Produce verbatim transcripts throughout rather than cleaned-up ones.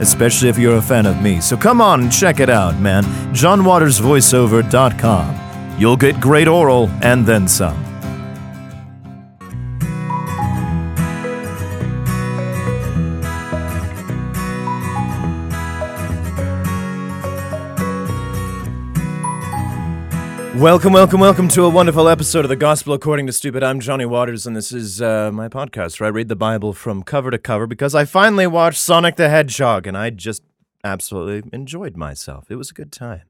especially if you're a fan of me. So come on and check it out, man. john waters voiceover dot com. You'll get great oral and then some. Welcome, welcome, welcome to a wonderful episode of the Gospel According to Stupid. I'm Johnny Waters, and this is uh, my podcast where I read the Bible from cover to cover because I finally watched Sonic the Hedgehog, and I just absolutely enjoyed myself. It was a good time.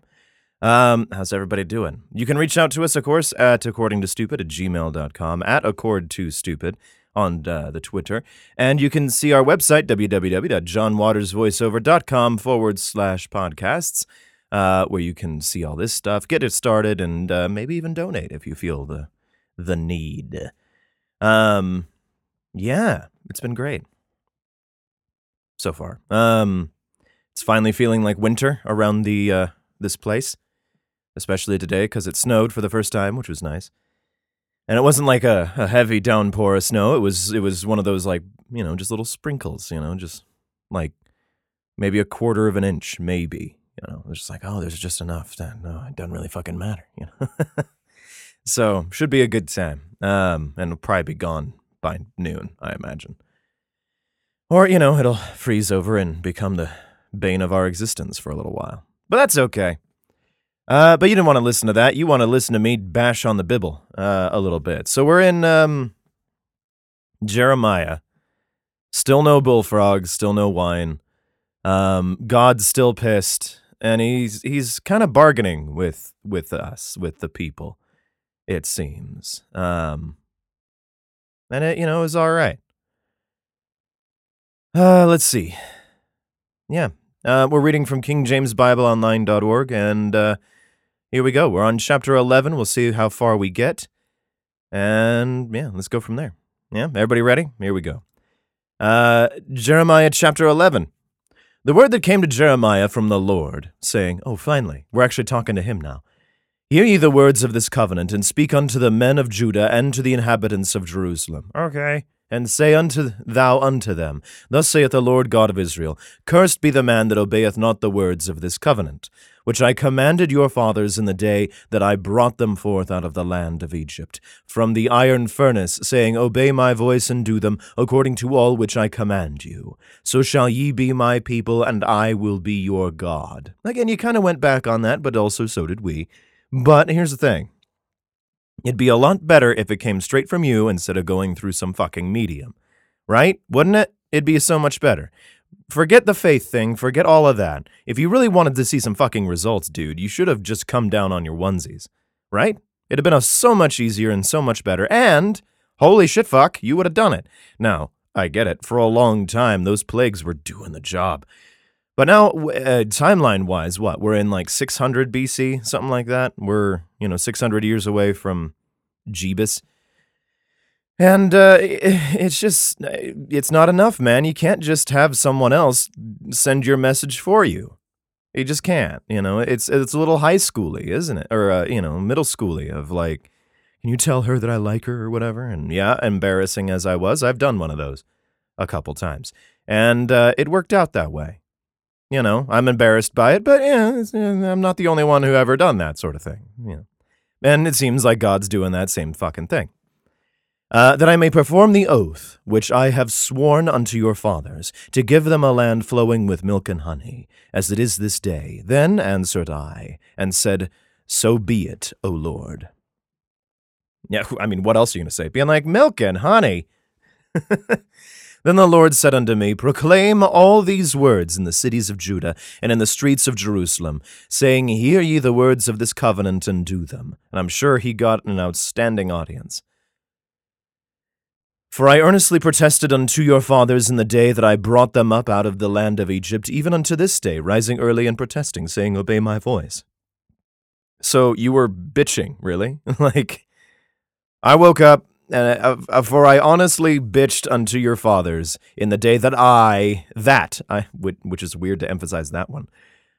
Um, how's everybody doing? You can reach out to us, of course, at according to stupid at gmail dot com, at accord to stupid on uh, the Twitter, and you can see our website, w w w dot john waters voiceover dot com forward slash podcasts. Uh, where you can see all this stuff, get it started, and uh, maybe even donate if you feel the the need. Um, yeah, it's been great so far. Um, it's finally feeling like winter around the uh, this place, especially today because it snowed for the first time, which was nice. And it wasn't like a, a heavy downpour of snow. It was it was one of those, like, you know, just little sprinkles, you know, just like maybe a quarter of an inch, maybe. You know, it's just like, oh, there's just enough. That, no, it doesn't really fucking matter, you know. So, should be a good time. Um, and it'll probably be gone by noon, I imagine. Or, you know, it'll freeze over and become the bane of our existence for a little while. But that's okay. Uh, but you didn't want to listen to that. You want to listen to me bash on the Bible uh, a little bit. So we're in um, Jeremiah. Still no bullfrogs, still no wine. Um, God's still pissed. And he's he's kind of bargaining with with us, with the people, it seems. Um, and it, you know, is all right. Uh, let's see. Yeah, uh, we're reading from King James Bible Online dot org, and uh, here we go. We're on chapter eleven. We'll see how far we get, and yeah, let's go from there. Yeah, everybody ready? Here we go. Uh, Jeremiah chapter eleven. The word that came to Jeremiah from the Lord, saying, oh, finally, we're actually talking to him now. Hear ye the words of this covenant, and speak unto the men of Judah and to the inhabitants of Jerusalem. Okay. And say unto thou unto them, thus saith the Lord God of Israel, cursed be the man that obeyeth not the words of this covenant, which I commanded your fathers in the day that I brought them forth out of the land of Egypt, from the iron furnace, saying, obey my voice and do them according to all which I command you. So shall ye be my people, and I will be your God. Again, you kind of went back on that, but also so did we. But here's the thing. It'd be a lot better if it came straight from you instead of going through some fucking medium, right? Wouldn't it? It'd be so much better. Forget the faith thing. Forget all of that. If you really wanted to see some fucking results, dude, you should have just come down on your onesies, right? It'd have been a, so much easier and so much better. And holy shit, fuck, you would have done it. Now, I get it. For a long time, those plagues were doing the job. But now, uh, timeline-wise, what? We're in like six hundred B C, something like that. We're, you know, six hundred years away from Jebus. And uh, it's just, it's not enough, man. You can't just have someone else send your message for you. You just can't, you know. It's it's a little high schooly, isn't it? Or, uh, you know, middle schooly of like, can you tell her that I like her or whatever? And yeah, embarrassing as I was, I've done one of those a couple times. And uh, it worked out that way. You know, I'm embarrassed by it, but yeah, I'm not the only one who ever done that sort of thing. You know. And it seems like God's doing that same fucking thing. Uh, that I may perform the oath which I have sworn unto your fathers, to give them a land flowing with milk and honey, as it is this day. Then answered I, and said, So be it, O Lord. Yeah, I mean, what else are you going to say? Being like, milk and honey. Then the Lord said unto me, Proclaim all these words in the cities of Judah and in the streets of Jerusalem, saying, Hear ye the words of this covenant, and do them. And I'm sure he got an outstanding audience. For I earnestly protested unto your fathers in the day that I brought them up out of the land of Egypt, even unto this day, rising early and protesting, saying, Obey my voice. So you were bitching, really? Like, I woke up, and I, uh, for I honestly bitched unto your fathers in the day that I, that, I, which is weird to emphasize that one,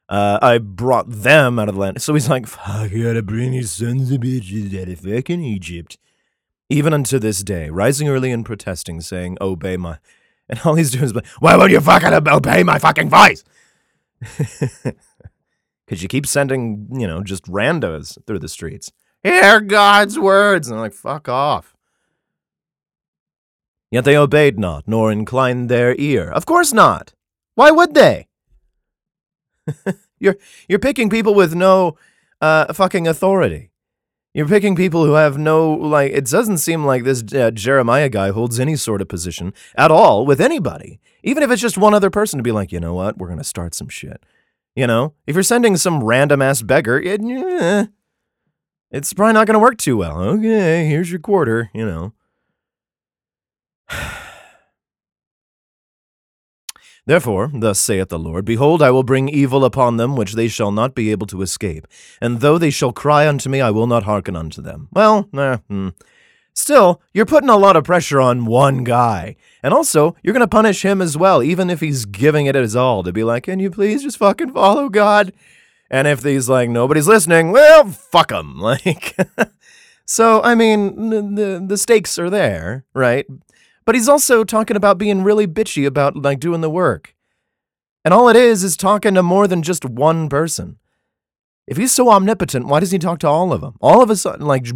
uh, I brought them out of the land. So he's like, I gotta bring these sons of bitches out of fucking Egypt. Even unto this day, rising early and protesting, saying, Obey my... And all he's doing is like, Why won't you fucking obey my fucking voice? Because you keep sending, you know, just randos through the streets. Hear God's words! And I'm like, fuck off. Yet they obeyed not, nor inclined their ear. Of course not! Why would they? you're, you're picking people with no uh, fucking authority. You're picking people who have no, like, it doesn't seem like this uh, Jeremiah guy holds any sort of position at all with anybody. Even if it's just one other person to be like, you know what, we're going to start some shit. You know, if you're sending some random-ass beggar, it, eh, it's probably not going to work too well. Okay, here's your quarter, you know. Therefore, thus saith the Lord, Behold, I will bring evil upon them, which they shall not be able to escape. And though they shall cry unto me, I will not hearken unto them. Well, nah, hmm. Still, you're putting a lot of pressure on one guy. And also, you're going to punish him as well, even if he's giving it his all, to be like, Can you please just fucking follow God? And if he's like, nobody's listening, well, fuck him. Like, so, I mean, the, the stakes are there, right? But he's also talking about being really bitchy about, like, doing the work. And all it is is talking to more than just one person. If he's so omnipotent, why doesn't he talk to all of them? All of a sudden, like,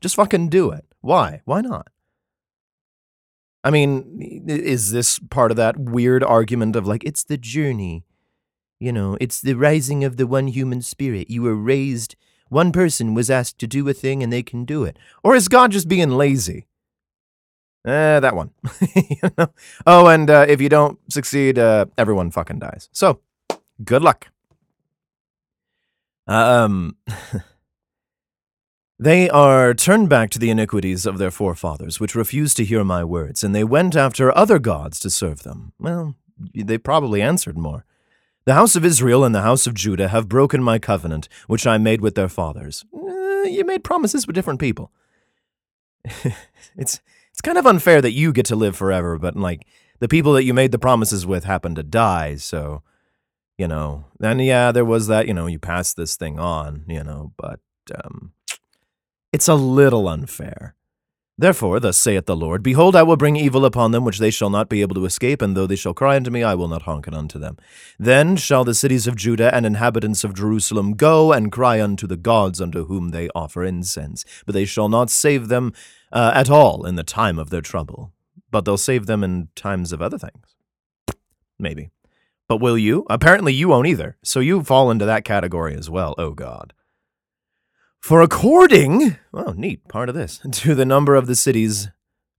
just fucking do it. Why? Why not? I mean, is this part of that weird argument of, like, it's the journey. You know, it's the rising of the one human spirit. You were raised, one person was asked to do a thing and they can do it. Or is God just being lazy? Eh, that one. You know? Oh, and uh, if you don't succeed, uh, everyone fucking dies. So, good luck. Um, They are turned back to the iniquities of their forefathers, which refused to hear my words, and they went after other gods to serve them. Well, they probably answered more. The house of Israel and the house of Judah have broken my covenant, which I made with their fathers. Uh, you made promises with different people. it's... It's kind of unfair that you get to live forever, but, like, the people that you made the promises with happen to die, so, you know. Then, yeah, there was that, you know, you pass this thing on, you know, but um, it's a little unfair. Therefore, thus saith the Lord, Behold, I will bring evil upon them, which they shall not be able to escape, and though they shall cry unto me, I will not hearken unto them. Then shall the cities of Judah and inhabitants of Jerusalem go and cry unto the gods unto whom they offer incense, but they shall not save them Uh, at all in the time of their trouble, but they'll save them in times of other things. Maybe. But will you? Apparently you won't either, so you fall into that category as well, oh God. For according, oh, neat, part of this, to the number of the cities,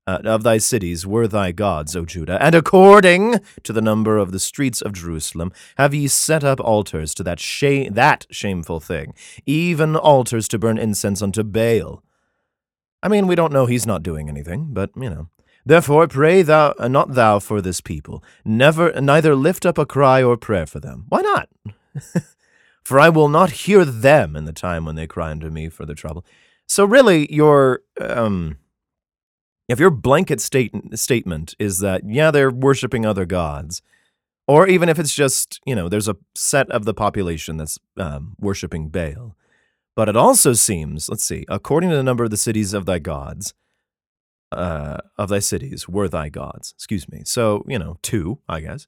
uh, of thy cities were thy gods, O Judah, and according to the number of the streets of Jerusalem, have ye set up altars to that sh- that shameful thing, even altars to burn incense unto Baal. I mean, we don't know he's not doing anything, but, you know. Therefore, pray thou, uh, not thou for this people, never, neither lift up a cry or prayer for them. Why not? For I will not hear them in the time when they cry unto me for their trouble. So really, your, um, if your blanket state, statement is that, yeah, they're worshiping other gods, or even if it's just, you know, there's a set of the population that's um, worshiping Baal. But it also seems, let's see, according to the number of the cities of thy gods, uh, of thy cities were thy gods, excuse me. So, you know, two, I guess.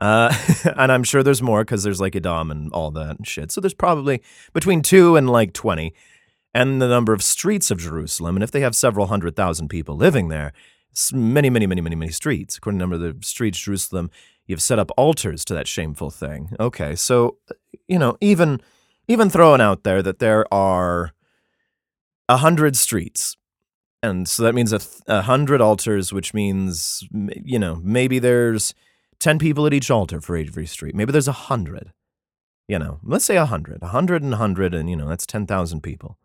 Uh, and I'm sure there's more because there's like Edom and all that shit. So there's probably between two and like twenty. and the number of streets of Jerusalem. And if they have several hundred thousand people living there, it's many, many, many, many, many streets. According to the number of the streets of Jerusalem, you've set up altars to that shameful thing. Okay, so, you know, even even throwing out there that there are a hundred streets, and so that means a, th- a hundred altars, which means, you know, maybe there's ten people at each altar for every street. Maybe there's a hundred. You know, let's say a hundred, a hundred and a hundred, and, you know, that's ten thousand people,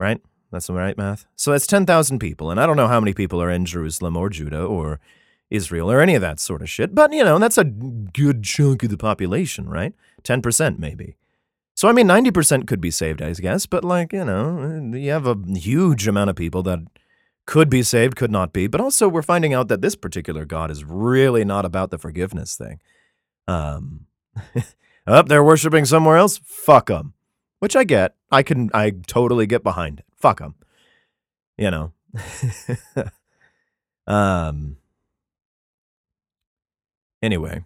right? That's the right math. So that's ten thousand people, and I don't know how many people are in Jerusalem or Judah or Israel or any of that sort of shit, but, you know, that's a good chunk of the population, right? ten percent maybe. So, I mean, ninety percent could be saved, I guess, but, like, you know, you have a huge amount of people that could be saved, could not be, but also we're finding out that this particular God is really not about the forgiveness thing. Um... Up, oh, they're worshiping somewhere else? Fuck them. Which I get. I can. I totally get behind it. Fuck them. You know. um. Anyway.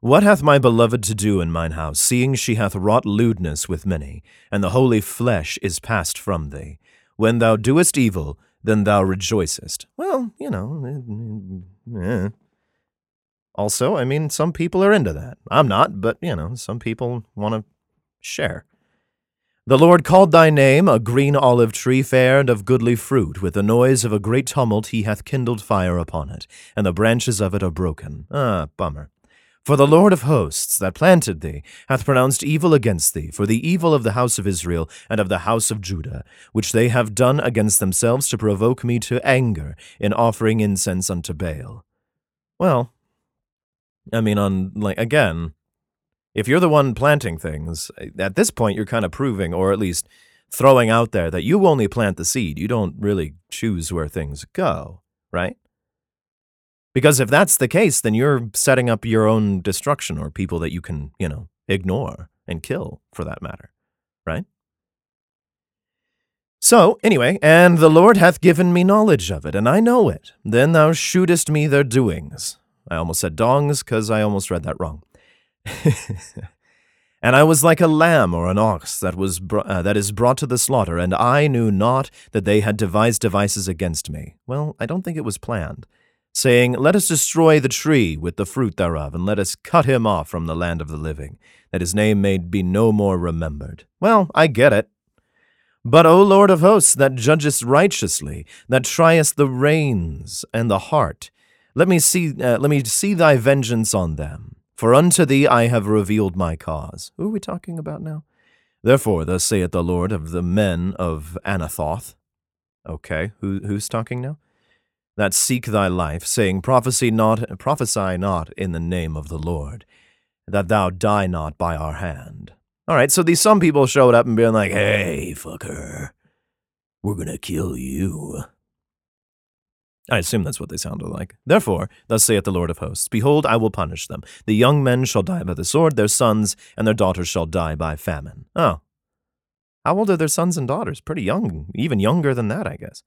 What hath my beloved to do in mine house, seeing she hath wrought lewdness with many, and the holy flesh is passed from thee? When thou doest evil, then thou rejoicest. Well, you know. Eh. Also, I mean, some people are into that. I'm not, but, you know, some people want to share. The Lord called thy name, a green olive tree fair and of goodly fruit. With the noise of a great tumult he hath kindled fire upon it, and the branches of it are broken. Ah, bummer. For the Lord of hosts that planted thee hath pronounced evil against thee, for the evil of the house of Israel and of the house of Judah, which they have done against themselves to provoke me to anger in offering incense unto Baal. Well... I mean, on like again, if you're the one planting things, at this point you're kind of proving, or at least throwing out there, that you only plant the seed. You don't really choose where things go, right? Because if that's the case, then you're setting up your own destruction, or people that you can, you know, ignore and kill, for that matter, right? So, anyway, and the Lord hath given me knowledge of it, and I know it. Then thou shewedest me their doings. I almost said dongs because I almost read that wrong. And I was like a lamb or an ox that was br- uh, that is brought to the slaughter, and I knew not that they had devised devices against me. Well, I don't think it was planned. Saying, let us destroy the tree with the fruit thereof, and let us cut him off from the land of the living, that his name may be no more remembered. Well, I get it. But, O Lord of hosts, that judgest righteously, that triest the reins and the heart, Let me see uh, let me see thy vengeance on them, for unto thee I have revealed my cause. Who are we talking about now? Therefore, thus saith the Lord of the men of Anathoth. Okay, who who's talking now? That seek thy life, saying, Prophesy not, prophesy not in the name of the Lord, that thou die not by our hand. All right, so these some people showed up and being like, hey, fucker, we're going to kill you. I assume that's what they sounded like. Therefore, thus saith the Lord of hosts, Behold, I will punish them. The young men shall die by the sword, their sons and their daughters shall die by famine. Oh. How old are their sons and daughters? Pretty young, even younger than that, I guess.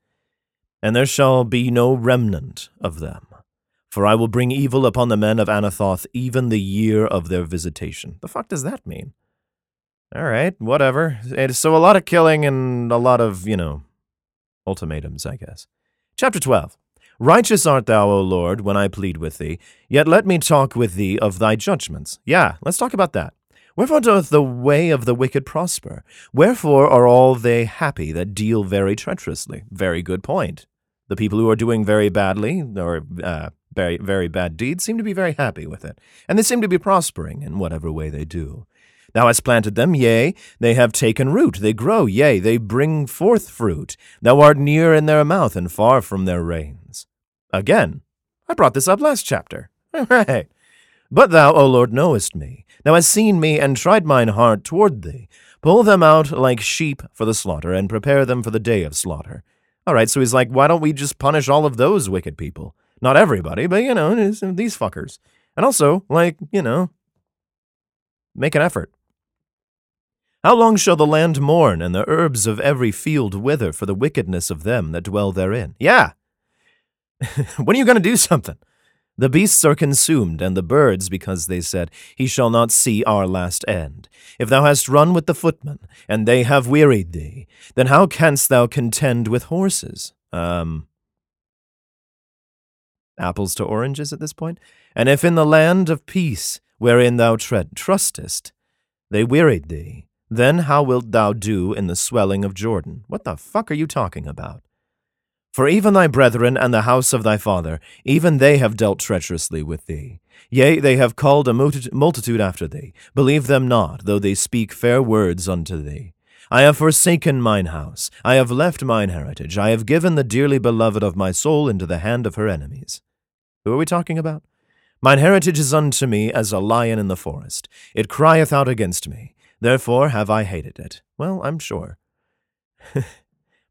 And there shall be no remnant of them. For I will bring evil upon the men of Anathoth, even the year of their visitation. The fuck does that mean? All right, whatever. So a lot of killing and a lot of, you know, ultimatums, I guess. Chapter twelve. Righteous art thou, O Lord, when I plead with thee, yet let me talk with thee of thy judgments. Yeah, let's talk about that. Wherefore doth the way of the wicked prosper? Wherefore are all they happy that deal very treacherously? Very good point. The people who are doing very badly, or uh, very, very bad deeds, seem to be very happy with it, and they seem to be prospering in whatever way they do. Thou hast planted them, yea, they have taken root, they grow, yea, they bring forth fruit. Thou art near in their mouth and far from their reins. Again, I brought this up last chapter. All right. But thou, O Lord, knowest me. Thou hast seen me and tried mine heart toward thee. Pull them out like sheep for the slaughter, and prepare them for the day of slaughter. All right, so he's like, why don't we just punish all of those wicked people? Not everybody, but, you know, these fuckers. And also, like, you know, make an effort. How long shall the land mourn, and the herbs of every field wither for the wickedness of them that dwell therein? Yeah. When are you going to do something? The beasts are consumed, and the birds, because they said, He shall not see our last end. If thou hast run with the footmen, and they have wearied thee, then how canst thou contend with horses? Um, apples to oranges at this point? And if in the land of peace, wherein thou tread, trustest, they wearied thee, then how wilt thou do in the swelling of Jordan? What the fuck are you talking about? For even thy brethren and the house of thy father, even they have dealt treacherously with thee. Yea, they have called a multitude after thee. Believe them not, though they speak fair words unto thee. I have forsaken mine house, I have left mine heritage, I have given the dearly beloved of my soul into the hand of her enemies. Who are we talking about? Mine heritage is unto me as a lion in the forest. It crieth out against me. Therefore have I hated it. Well, I'm sure.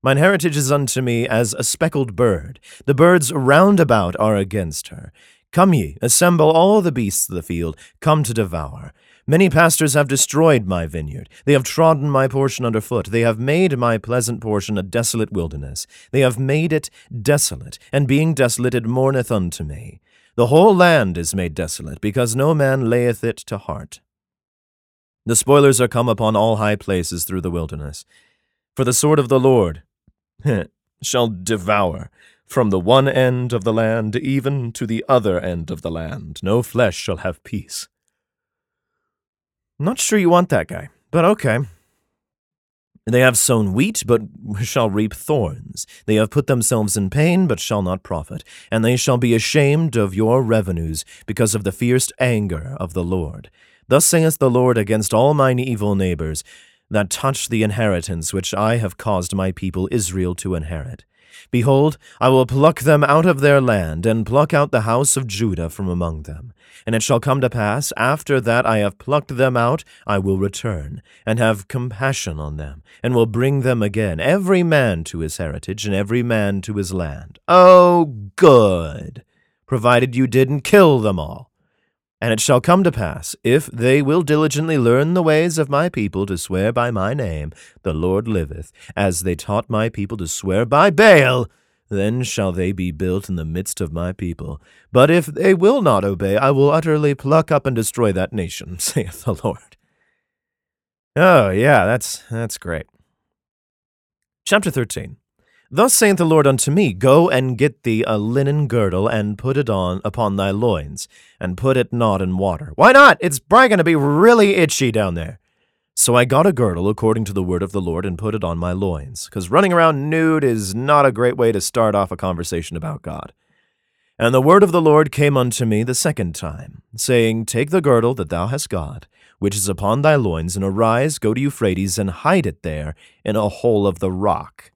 Mine heritage is unto me as a speckled bird. The birds round about are against her. Come ye, assemble all the beasts of the field, come to devour. Many pastors have destroyed my vineyard. They have trodden my portion under foot. They have made my pleasant portion a desolate wilderness. They have made it desolate, and being desolate it mourneth unto me. The whole land is made desolate, because no man layeth it to heart. The spoilers are come upon all high places through the wilderness. For the sword of the Lord shall devour from the one end of the land even to the other end of the land. No flesh shall have peace. Not sure you want that guy, but okay. They have sown wheat, but shall reap thorns. They have put themselves in pain, but shall not profit. And they shall be ashamed of your revenues because of the fierce anger of the Lord. Thus saith the Lord against all mine evil neighbors, that touch the inheritance which I have caused my people Israel to inherit. Behold, I will pluck them out of their land, and pluck out the house of Judah from among them. And it shall come to pass, after that I have plucked them out, I will return, and have compassion on them, and will bring them again, every man to his heritage, and every man to his land. Oh, good! Provided you didn't kill them all. And it shall come to pass, if they will diligently learn the ways of my people to swear by my name, the Lord liveth, as they taught my people to swear by Baal, then shall they be built in the midst of my people. But if they will not obey, I will utterly pluck up and destroy that nation, saith the Lord. Oh, yeah, that's, that's great. Chapter thirteen. Thus saith the Lord unto me, Go and get thee a linen girdle, and put it on upon thy loins, and put it not in water. Why not? It's probably going to be really itchy down there. So I got a girdle according to the word of the Lord, and put it on my loins, because running around nude is not a great way to start off a conversation about God. And the word of the Lord came unto me the second time, saying, Take the girdle that thou hast got, which is upon thy loins, and arise, go to Euphrates, and hide it there in a hole of the rock.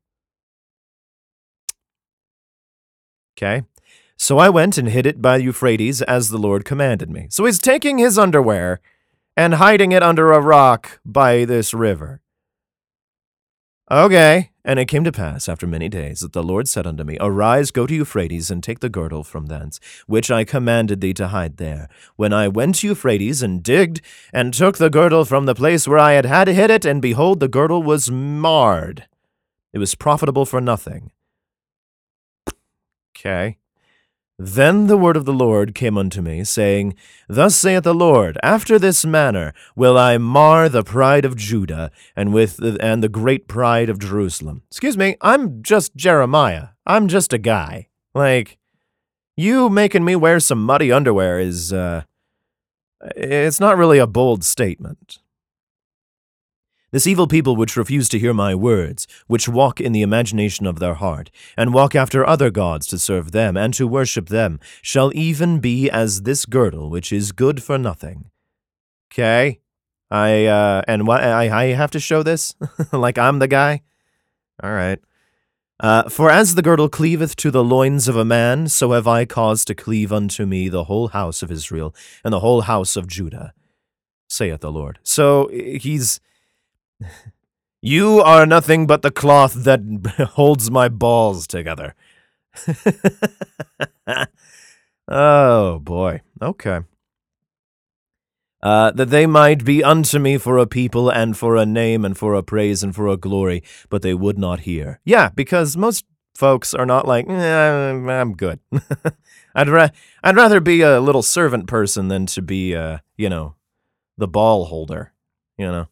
Okay, so I went and hid it by Euphrates as the Lord commanded me. So he's taking his underwear and hiding it under a rock by this river. Okay, and it came to pass after many days that the Lord said unto me, Arise, go to Euphrates, and take the girdle from thence, which I commanded thee to hide there. When I went to Euphrates, and digged, and took the girdle from the place where I had had hid it, and behold, the girdle was marred. It was profitable for nothing. Okay. Then the word of the Lord came unto me, saying, Thus saith the Lord, After this manner will I mar the pride of Judah, and with the, and the great pride of Jerusalem. Excuse me, I'm just Jeremiah. I'm just a guy. Like, you making me wear some muddy underwear is, uh, it's not really a bold statement. This evil people which refuse to hear my words, which walk in the imagination of their heart, and walk after other gods to serve them, and to worship them, shall even be as this girdle, which is good for nothing. Okay? I, uh, and why I, I have to show this? Like I'm the guy? Alright. Uh, for as the girdle cleaveth to the loins of a man, so have I caused to cleave unto me the whole house of Israel, and the whole house of Judah, saith the Lord. So, he's... You are nothing but the cloth that holds my balls together. Oh, boy. Okay. Uh, that they might be unto me for a people and for a name and for a praise and for a glory, but they would not hear. Yeah, because most folks are not like, eh, I'm good. I'd, ra- I'd rather be a little servant person than to be, uh, you know, the ball holder, you know.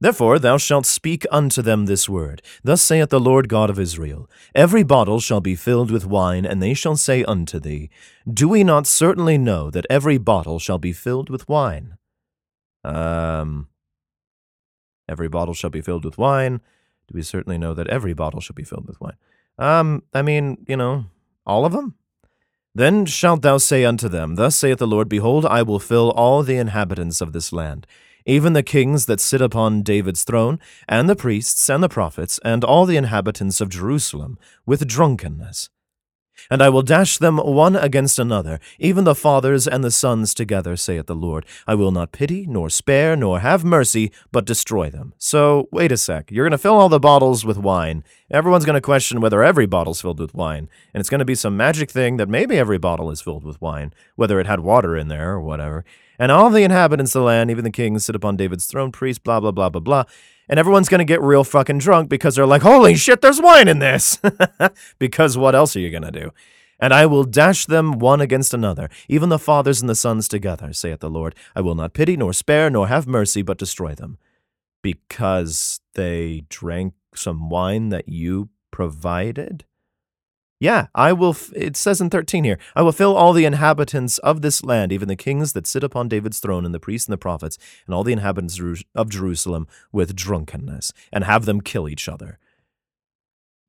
Therefore thou shalt speak unto them this word. Thus saith the Lord God of Israel, every bottle shall be filled with wine, and they shall say unto thee, do we not certainly know that every bottle shall be filled with wine? Um, every bottle shall be filled with wine. Do we certainly know that every bottle shall be filled with wine? Um, I mean, you know, all of them? Then shalt thou say unto them, thus saith the Lord, behold, I will fill all the inhabitants of this land, even the kings that sit upon David's throne, and the priests, and the prophets, and all the inhabitants of Jerusalem, with drunkenness. And I will dash them one against another, even the fathers and the sons together, saith the Lord. I will not pity, nor spare, nor have mercy, but destroy them. So, wait a sec. You're going to fill all the bottles with wine. Everyone's going to question whether every bottle's filled with wine. And it's going to be some magic thing that maybe every bottle is filled with wine, whether it had water in there or whatever. And all the inhabitants of the land, even the kings, sit upon David's throne, priest, blah, blah, blah, blah, blah. And everyone's going to get real fucking drunk because they're like, holy shit, there's wine in this. Because what else are you going to do? And I will dash them one against another, even the fathers and the sons together, saith the Lord. I will not pity, nor spare, nor have mercy, but destroy them. Because they drank some wine that you provided? Yeah, I will, f- it says in thirteen here, I will fill all the inhabitants of this land, even the kings that sit upon David's throne, and the priests and the prophets, and all the inhabitants of Jerusalem, with drunkenness, and have them kill each other.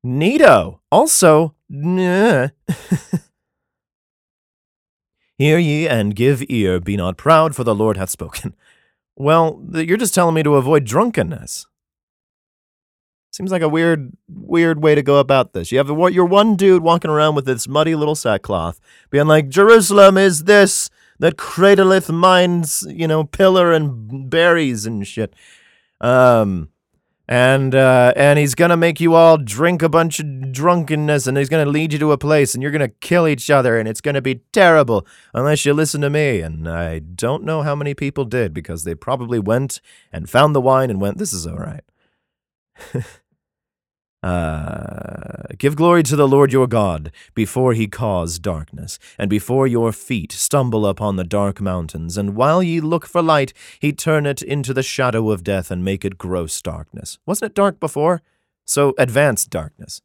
Neato. Also, nah. Hear ye and give ear, be not proud, for the Lord hath spoken. Well, you're just telling me to avoid drunkenness. Seems like a weird, weird way to go about this. You have your one dude walking around with this muddy little sackcloth, being like, Jerusalem is this that cradleth mine's, you know, pillar and berries and shit. Um, and uh, and he's going to make you all drink a bunch of drunkenness, and he's going to lead you to a place, and you're going to kill each other, and it's going to be terrible unless you listen to me. And I don't know how many people did, because they probably went and found the wine and went, this is all right. Uh, give glory to the Lord your God before he cause darkness, and before your feet stumble upon the dark mountains. And while ye look for light, he turn it into the shadow of death, and make it gross darkness. Wasn't it dark before? So advanced darkness.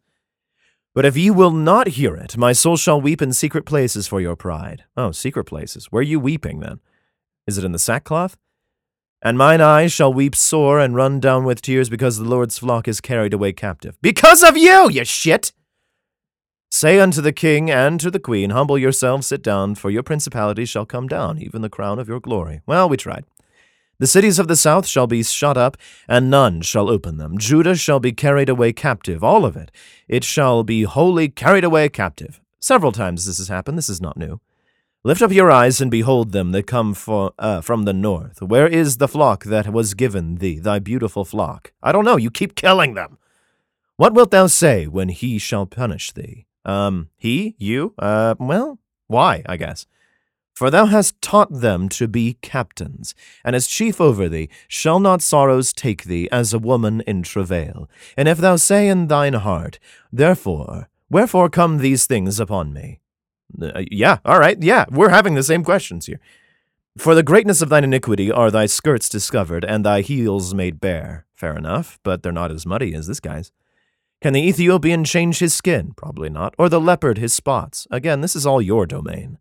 But if ye will not hear it, my soul shall weep in secret places for your pride. Oh, secret places. Where are you weeping then? Is it in the sackcloth? And mine eyes shall weep sore and run down with tears, because the Lord's flock is carried away captive. Because of you, you shit! Say unto the king and to the queen, humble yourselves, sit down, for your principality shall come down, even the crown of your glory. Well, we tried. The cities of the south shall be shut up, and none shall open them. Judah shall be carried away captive, all of it. It shall be wholly carried away captive. Several times this has happened. This is not new. Lift up your eyes, and behold them that come for, uh, from the north. Where is the flock that was given thee, thy beautiful flock? I don't know, you keep killing them. What wilt thou say when he shall punish thee? Um, he? You? Uh, well, why, I guess. For thou hast taught them to be captains, and as chief over thee, shall not sorrows take thee as a woman in travail? And if thou say in thine heart, therefore, wherefore come these things upon me? Uh, yeah, all right, yeah, we're having the same questions here. For the greatness of thine iniquity are thy skirts discovered, and thy heels made bare. Fair enough, but they're not as muddy as this guy's. Can the Ethiopian change his skin? Probably not. Or the leopard his spots? Again, this is all your domain.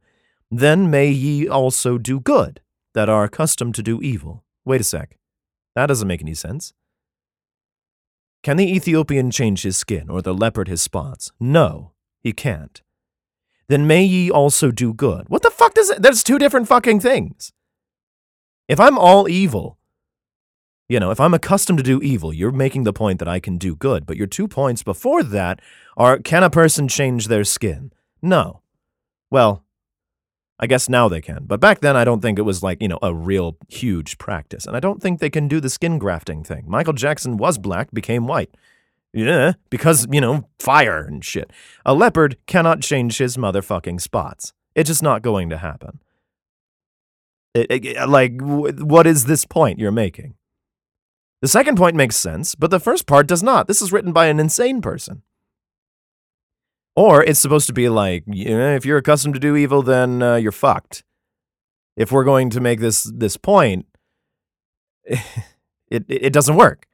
Then may ye also do good, that are accustomed to do evil. Wait a sec. That doesn't make any sense. Can the Ethiopian change his skin, or the leopard his spots? No, he can't. Then may ye also do good. What the fuck does it? That's two different fucking things. If I'm all evil, you know, if I'm accustomed to do evil, you're making the point that I can do good. But your two points before that are, can a person change their skin? No. Well, I guess now they can. But back then, I don't think it was like, you know, a real huge practice. And I don't think they can do the skin grafting thing. Michael Jackson was black, became white. Yeah, because, you know, fire and shit. A leopard cannot change his motherfucking spots. It's just not going to happen. It, it, like, w- what is this point you're making? The second point makes sense, but the first part does not. This is written by an insane person. Or it's supposed to be like, you know, if you're accustomed to do evil, then uh, you're fucked. If we're going to make this this point, it, it it doesn't work.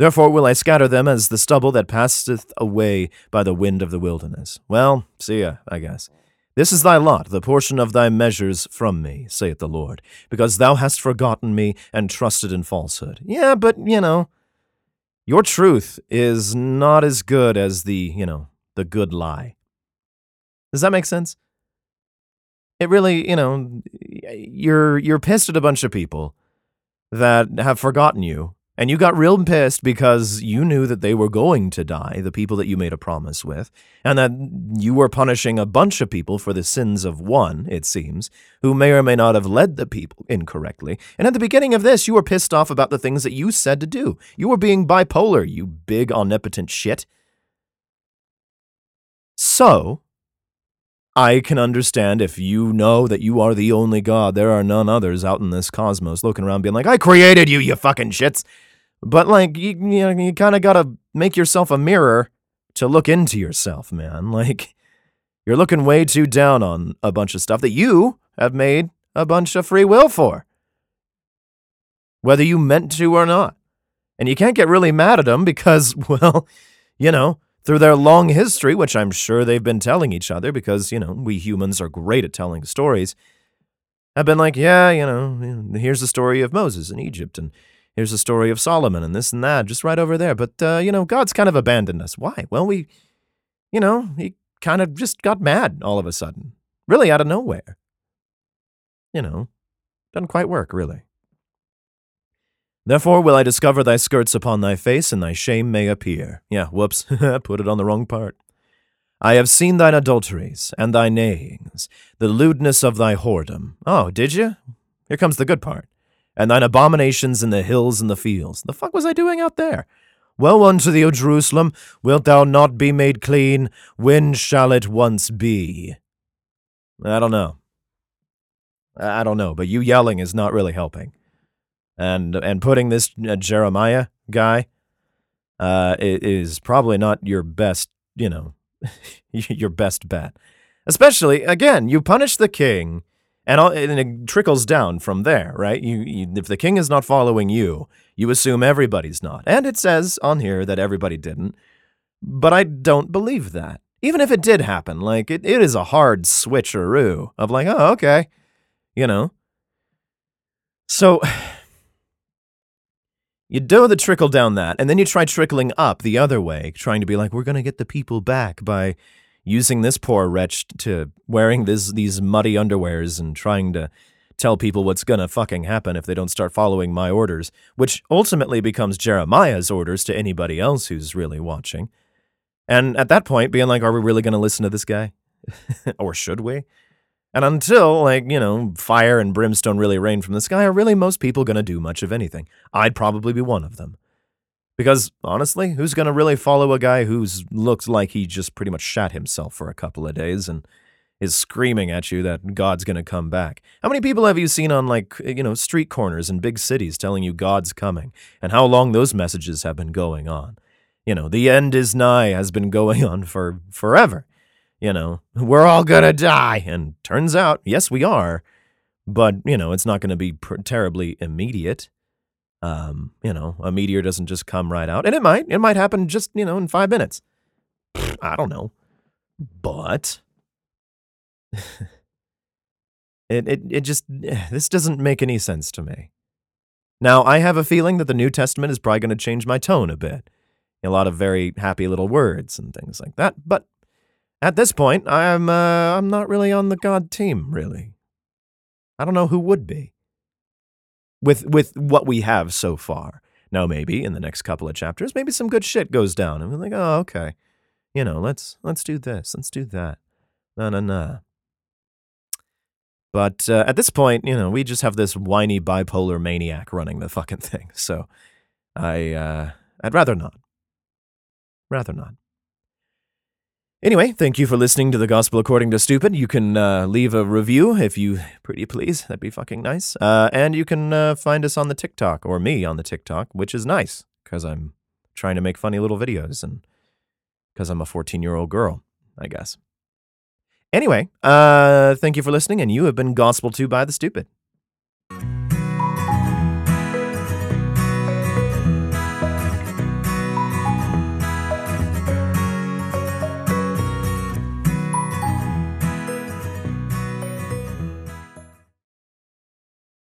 Therefore will I scatter them as the stubble that passeth away by the wind of the wilderness. Well, see ya, I guess. This is thy lot, the portion of thy measures from me, saith the Lord, because thou hast forgotten me and trusted in falsehood. Yeah, but, you know, your truth is not as good as the, you know, the good lie. Does that make sense? It really, you know, you're you're pissed at a bunch of people that have forgotten you, and you got real pissed because you knew that they were going to die, the people that you made a promise with, and that you were punishing a bunch of people for the sins of one, it seems, who may or may not have led the people incorrectly. And at the beginning of this, you were pissed off about the things that you said to do. You were being bipolar, you big omnipotent shit. So, I can understand if you know that you are the only God, there are none others out in this cosmos looking around being like, I created you, you fucking shits. But like, you, you, know, you kind of got to make yourself a mirror to look into yourself, man. Like, you're looking way too down on a bunch of stuff that you have made a bunch of free will for, whether you meant to or not. And you can't get really mad at them because, well, you know, through their long history, which I'm sure they've been telling each other because, you know, we humans are great at telling stories, have been like, yeah, you know, here's the story of Moses in Egypt, and here's the story of Solomon, and this and that, just right over there. But, uh, you know, God's kind of abandoned us. Why? Well, we, you know, he kind of just got mad all of a sudden, really out of nowhere. You know, doesn't quite work, really. Therefore will I discover thy skirts upon thy face, and thy shame may appear. Yeah, whoops, put it on the wrong part. I have seen thine adulteries, and thy neighings, the lewdness of thy whoredom. Oh, did you? Here comes the good part. And thine abominations in the hills and the fields. The fuck was I doing out there? Woe unto thee, O Jerusalem, wilt thou not be made clean? When shall it once be? I don't know. I don't know, but you yelling is not really helping. And and putting this uh, Jeremiah guy uh, is probably not your best, you know, your best bet. Especially, again, you punish the king, and, all, and it trickles down from there, right? You, you if the king is not following you, you assume everybody's not. And it says on here that everybody didn't, but I don't believe that. Even if it did happen, like, it, it is a hard switcheroo of like, oh, okay, you know. So... You do the trickle down that, and then you try trickling up the other way, trying to be like, we're going to get the people back by using this poor wretch to wearing this, these muddy underwears and trying to tell people what's going to fucking happen if they don't start following my orders, which ultimately becomes Jeremiah's orders to anybody else who's really watching. And at that point, being like, are we really going to listen to this guy? Or should we? And until, like, you know, fire and brimstone really rain from the sky, are really most people going to do much of anything? I'd probably be one of them. Because, honestly, who's going to really follow a guy who's looked like he just pretty much shat himself for a couple of days and is screaming at you that God's going to come back? How many people have you seen on, like, you know, street corners in big cities telling you God's coming? And how long those messages have been going on? You know, the end is nigh has been going on for forever. You know, we're all gonna die. And turns out, yes, we are. But, you know, it's not going to be per- terribly immediate. Um, you know, a meteor doesn't just come right out. And it might. It might happen just, you know, in five minutes. Pfft, I don't know. But it, it, it just, this doesn't make any sense to me. Now, I have a feeling that the New Testament is probably going to change my tone a bit. A lot of very happy little words and things like that. But at this point, I'm uh, I'm not really on the God team, really. I don't know who would be. With with what we have so far. Now, maybe in the next couple of chapters, maybe some good shit goes down. And we're like, oh, okay. You know, let's let's do this. Let's do that. Nah, nah, nah. But uh, at this point, you know, we just have this whiny bipolar maniac running the fucking thing. So I, uh, I'd rather not. Rather not. Anyway, thank you for listening to The Gospel According to Stupid. You can uh, leave a review if you pretty please. That'd be fucking nice. Uh, and you can uh, find us on the TikTok, or me on the TikTok, which is nice because I'm trying to make funny little videos and because I'm a fourteen-year-old girl. I guess. Anyway, uh, thank you for listening, and you have been gospeled to by the stupid.